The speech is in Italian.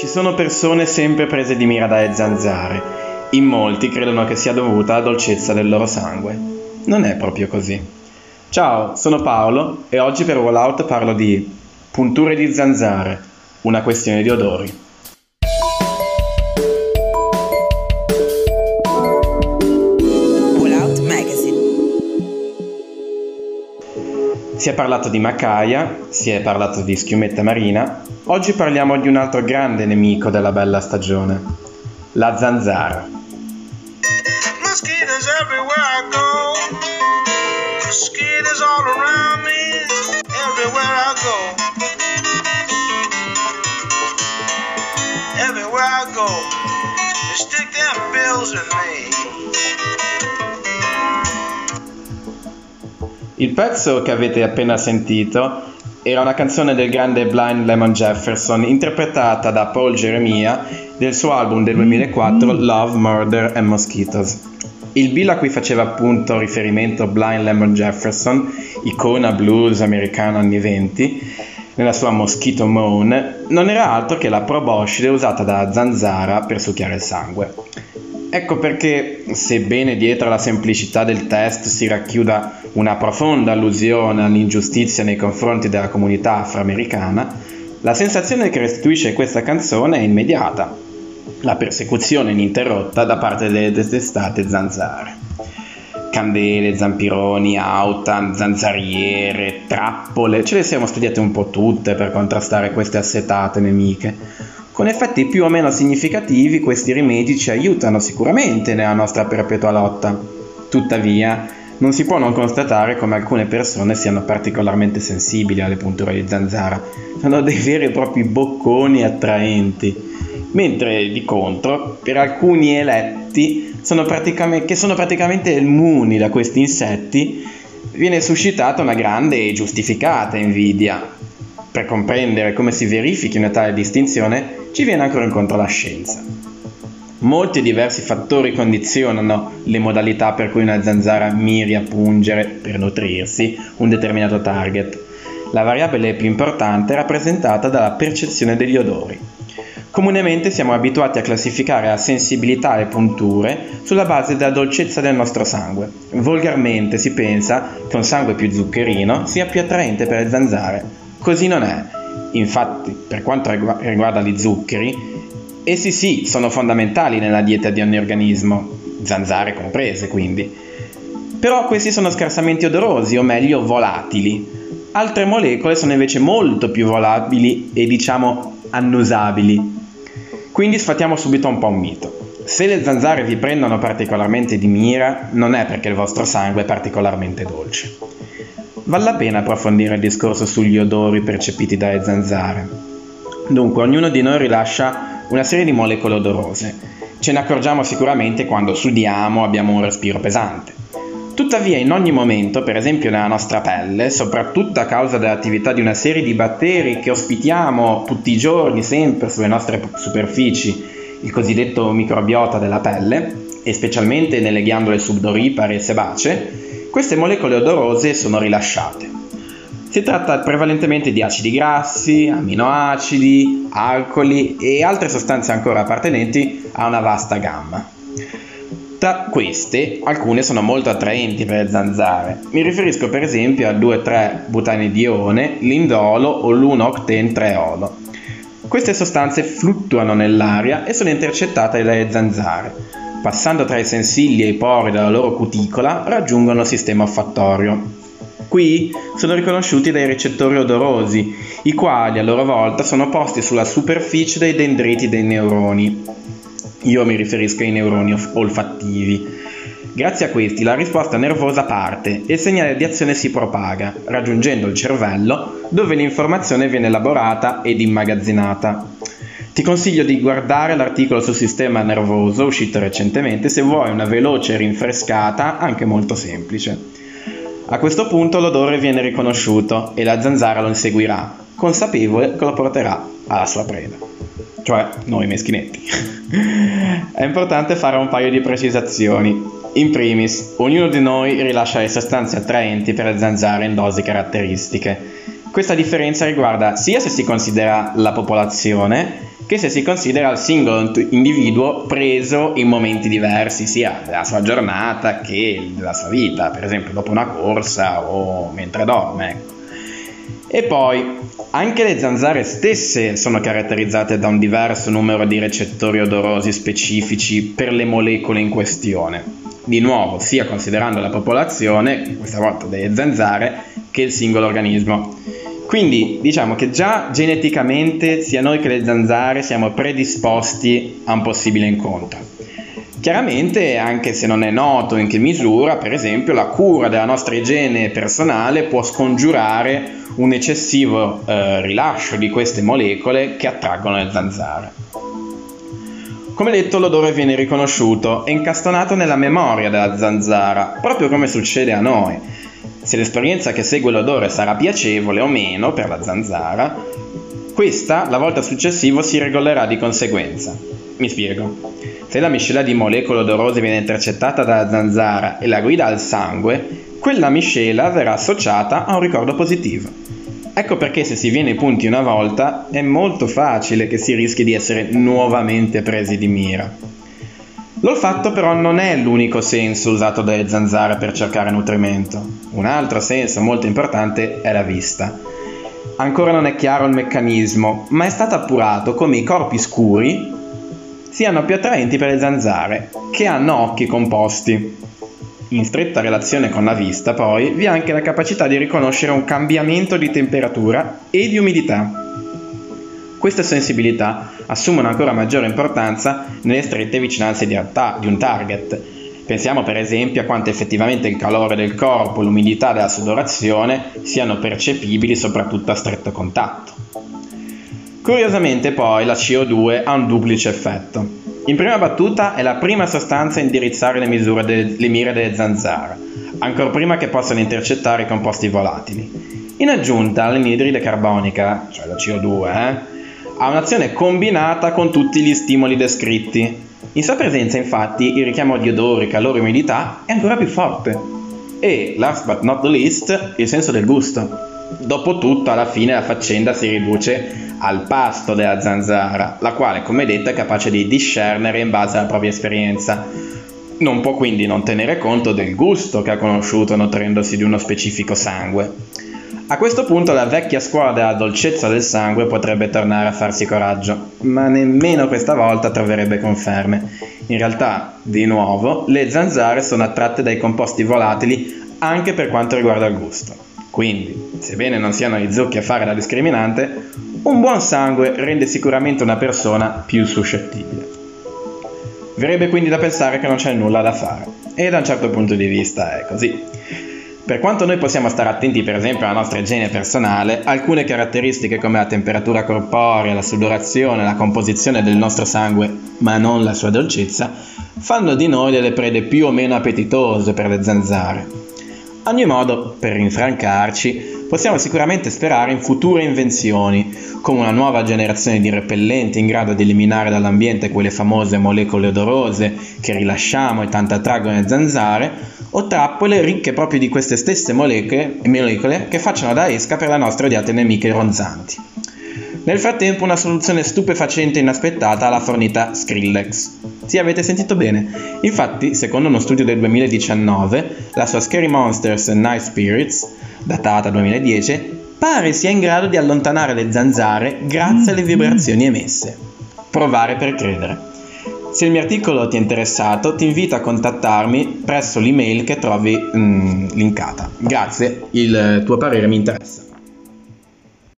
Ci sono persone sempre prese di mira dalle zanzare. In molti credono che sia dovuta alla dolcezza del loro sangue. Non è proprio così. Ciao, sono Paolo e oggi per Wallout parlo di punture di zanzare, una questione di odori. Si è parlato di Macaia, si è parlato di schiumetta marina, oggi parliamo di un altro grande nemico della bella stagione, la zanzara. Il pezzo che avete appena sentito era una canzone del grande Blind Lemon Jefferson interpretata da Paul Geremia del suo album del 2004 Love, Murder and Mosquitoes. Il bill a cui faceva appunto riferimento Blind Lemon Jefferson, icona blues americana anni 20, nella sua Mosquito Moan, non era altro che la proboscide usata da zanzara per succhiare il sangue. Ecco perché, sebbene dietro alla semplicità del testo si racchiuda una profonda allusione all'ingiustizia nei confronti della comunità afroamericana, la sensazione che restituisce questa canzone è immediata, la persecuzione ininterrotta da parte delle detestate zanzare. Candele, zampironi, autan, zanzariere, trappole, ce le siamo studiate un po' tutte per contrastare queste assetate nemiche. Con effetti più o meno significativi, questi rimedi ci aiutano sicuramente nella nostra perpetua lotta. Tuttavia, non si può non constatare come alcune persone siano particolarmente sensibili alle punture di zanzara. Sono dei veri e propri bocconi attraenti. Mentre, di contro, per alcuni eletti che sono praticamente immuni da questi insetti, viene suscitata una grande e giustificata invidia. Per comprendere come si verifichi una tale distinzione, ci viene ancora incontro la scienza. Molti diversi fattori condizionano le modalità per cui una zanzara miri a pungere, per nutrirsi, un determinato target. La variabile più importante è rappresentata dalla percezione degli odori. Comunemente siamo abituati a classificare la sensibilità alle punture sulla base della dolcezza del nostro sangue. Volgarmente si pensa che un sangue più zuccherino sia più attraente per le zanzare. Così non è. Infatti, per quanto riguarda gli zuccheri, essi sì sono fondamentali nella dieta di ogni organismo, zanzare comprese quindi. Però questi sono scarsamente odorosi, o meglio volatili. Altre molecole sono invece molto più volabili e diciamo annusabili. Quindi sfatiamo subito un po' un mito. Se le zanzare vi prendono particolarmente di mira, non è perché il vostro sangue è particolarmente dolce. Vale la pena approfondire il discorso sugli odori percepiti dalle zanzare. Dunque, ognuno di noi rilascia una serie di molecole odorose. Ce ne accorgiamo sicuramente quando sudiamo, abbiamo un respiro pesante. Tuttavia, in ogni momento, per esempio nella nostra pelle, soprattutto a causa dell'attività di una serie di batteri che ospitiamo tutti i giorni, sempre sulle nostre superfici, il cosiddetto microbiota della pelle, e specialmente nelle ghiandole sudoripare e sebacee, queste molecole odorose sono rilasciate. Si tratta prevalentemente di acidi grassi, aminoacidi, alcoli e altre sostanze ancora appartenenti a una vasta gamma. Tra queste, alcune sono molto attraenti per le zanzare. Mi riferisco per esempio a 2,3-butanidione, l'indolo o l'1-octen-3-olo. Queste sostanze fluttuano nell'aria e sono intercettate dalle zanzare. Passando tra i sensilli e i pori della loro cuticola, raggiungono il sistema olfattorio. Qui sono riconosciuti dai recettori odorosi, i quali a loro volta sono posti sulla superficie dei dendriti dei neuroni. Io mi riferisco ai neuroni olfattivi. Grazie a questi la risposta nervosa parte e il segnale di azione si propaga, raggiungendo il cervello, dove l'informazione viene elaborata ed immagazzinata. Ti consiglio di guardare l'articolo sul sistema nervoso uscito recentemente se vuoi una veloce rinfrescata, anche molto semplice. A questo punto l'odore viene riconosciuto e la zanzara lo inseguirà, consapevole che lo porterà alla sua preda. Cioè, noi meschinetti. È importante fare un paio di precisazioni. In primis, ognuno di noi rilascia le sostanze attraenti per le zanzare in dosi caratteristiche. Questa differenza riguarda sia se si considera la popolazione che se si considera il singolo individuo preso in momenti diversi, sia della sua giornata che della sua vita, per esempio dopo una corsa o mentre dorme. E poi, anche le zanzare stesse sono caratterizzate da un diverso numero di recettori odorosi specifici per le molecole in questione. Di nuovo, sia considerando la popolazione, questa volta delle zanzare, che il singolo organismo. Quindi, diciamo che già geneticamente, sia noi che le zanzare, siamo predisposti a un possibile incontro. Chiaramente, anche se non è noto in che misura, per esempio, la cura della nostra igiene personale può scongiurare un eccessivo rilascio di queste molecole che attraggono le zanzare. Come detto, l'odore viene riconosciuto e incastonato nella memoria della zanzara, proprio come succede a noi. Se l'esperienza che segue l'odore sarà piacevole o meno per la zanzara, questa, la volta successiva, si regolerà di conseguenza. Mi spiego. Se la miscela di molecole odorose viene intercettata dalla zanzara e la guida al sangue, quella miscela verrà associata a un ricordo positivo. Ecco perché se si viene punti una volta è molto facile che si rischi di essere nuovamente presi di mira. L'olfatto però non è l'unico senso usato dalle zanzare per cercare nutrimento. Un altro senso molto importante è la vista. Ancora non è chiaro il meccanismo, ma è stato appurato come i corpi scuri siano più attraenti per le zanzare, che hanno occhi composti. In stretta relazione con la vista, poi, vi è anche la capacità di riconoscere un cambiamento di temperatura e di umidità. Queste sensibilità assumono ancora maggiore importanza nelle strette vicinanze di un target. Pensiamo per esempio a quanto effettivamente il calore del corpo, l'umidità della sudorazione siano percepibili soprattutto a stretto contatto. Curiosamente poi la CO2 ha un duplice effetto. In prima battuta è la prima sostanza a indirizzare le mire delle zanzare, ancor prima che possano intercettare i composti volatili. In aggiunta l'anidride carbonica, cioè la CO2, ha un'azione combinata con tutti gli stimoli descritti. In sua presenza, infatti, il richiamo di odori, calore e umidità è ancora più forte. E, last but not the least, il senso del gusto. Dopotutto, alla fine la faccenda si riduce al pasto della zanzara, la quale, come detto, è capace di discernere in base alla propria esperienza. Non può quindi non tenere conto del gusto che ha conosciuto nutrendosi di uno specifico sangue. A questo punto la vecchia scuola della dolcezza del sangue potrebbe tornare a farsi coraggio, ma nemmeno questa volta troverebbe conferme. In realtà, di nuovo, le zanzare sono attratte dai composti volatili anche per quanto riguarda il gusto. Quindi, sebbene non siano gli zucchi a fare la discriminante, un buon sangue rende sicuramente una persona più suscettibile. Verrebbe quindi da pensare che non c'è nulla da fare, e da un certo punto di vista è così. Per quanto noi possiamo stare attenti, per esempio, alla nostra igiene personale, alcune caratteristiche come la temperatura corporea, la sudorazione, la composizione del nostro sangue, ma non la sua dolcezza, fanno di noi delle prede più o meno appetitose per le zanzare. Ad ogni modo, per rinfrancarci, possiamo sicuramente sperare in future invenzioni, come una nuova generazione di repellenti in grado di eliminare dall'ambiente quelle famose molecole odorose che rilasciamo e tanto attraggono le zanzare, o trappole ricche proprio di queste stesse molecole che facciano da esca per la nostra odiate nemiche ronzanti. Nel frattempo una soluzione stupefacente e inaspettata l'ha fornita Skrillex. Sì, avete sentito bene. Infatti, secondo uno studio del 2019, la sua Scary Monsters and Night Spirits, datata 2010, pare sia in grado di allontanare le zanzare grazie alle vibrazioni emesse. Provare per credere. Se il mio articolo ti è interessato, ti invito a contattarmi presso l'email che trovi linkata. Grazie, il tuo parere mi interessa.